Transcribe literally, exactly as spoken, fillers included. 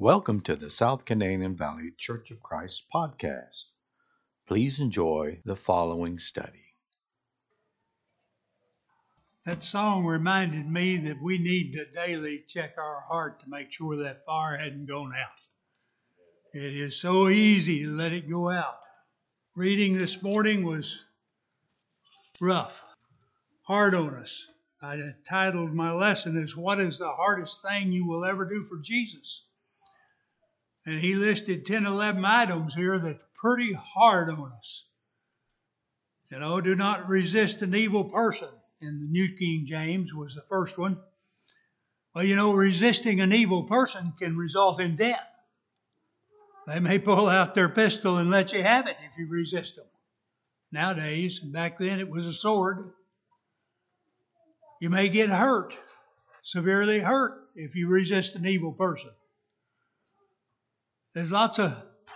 Welcome to the South Canadian Valley Church of Christ podcast. Please enjoy the following study. That song reminded me that we need to daily check our heart to make sure that fire hadn't gone out. It is so easy to let it go out. Reading this morning was rough, hard on us. I titled my lesson as "What is the hardest thing you will ever do for Jesus?" And he listed ten, eleven items here that's pretty hard on us. You know, do not resist an evil person, in the New King James was the first one. Well, you know, resisting an evil person can result in death. They may pull out their pistol and let you have it if you resist them. Nowadays, back then it was a sword. You may get hurt, severely hurt, if you resist an evil person. There's lots of